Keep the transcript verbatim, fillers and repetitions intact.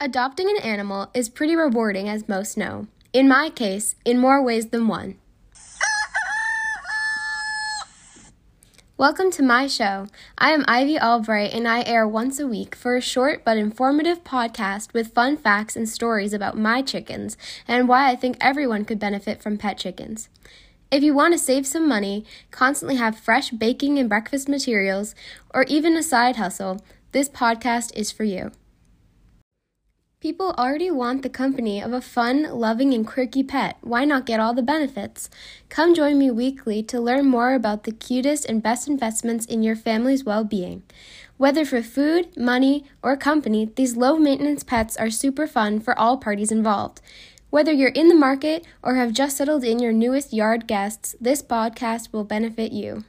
Adopting an animal is pretty rewarding, as most know. In my case, in more ways than one. Welcome to my show. I am Ivy Albright, and I air once a week for a short but informative podcast with fun facts and stories about my chickens and why I think everyone could benefit from pet chickens. If you want to save some money, constantly have fresh baking and breakfast materials, or even a side hustle, this podcast is for you. People already want the company of a fun, loving, and quirky pet. Why not get all the benefits? Come join me weekly to learn more about the cutest and best investments in your family's well-being. Whether for food, money, or company, these low-maintenance pets are super fun for all parties involved. Whether you're in the market or have just settled in your newest yard guests, this podcast will benefit you.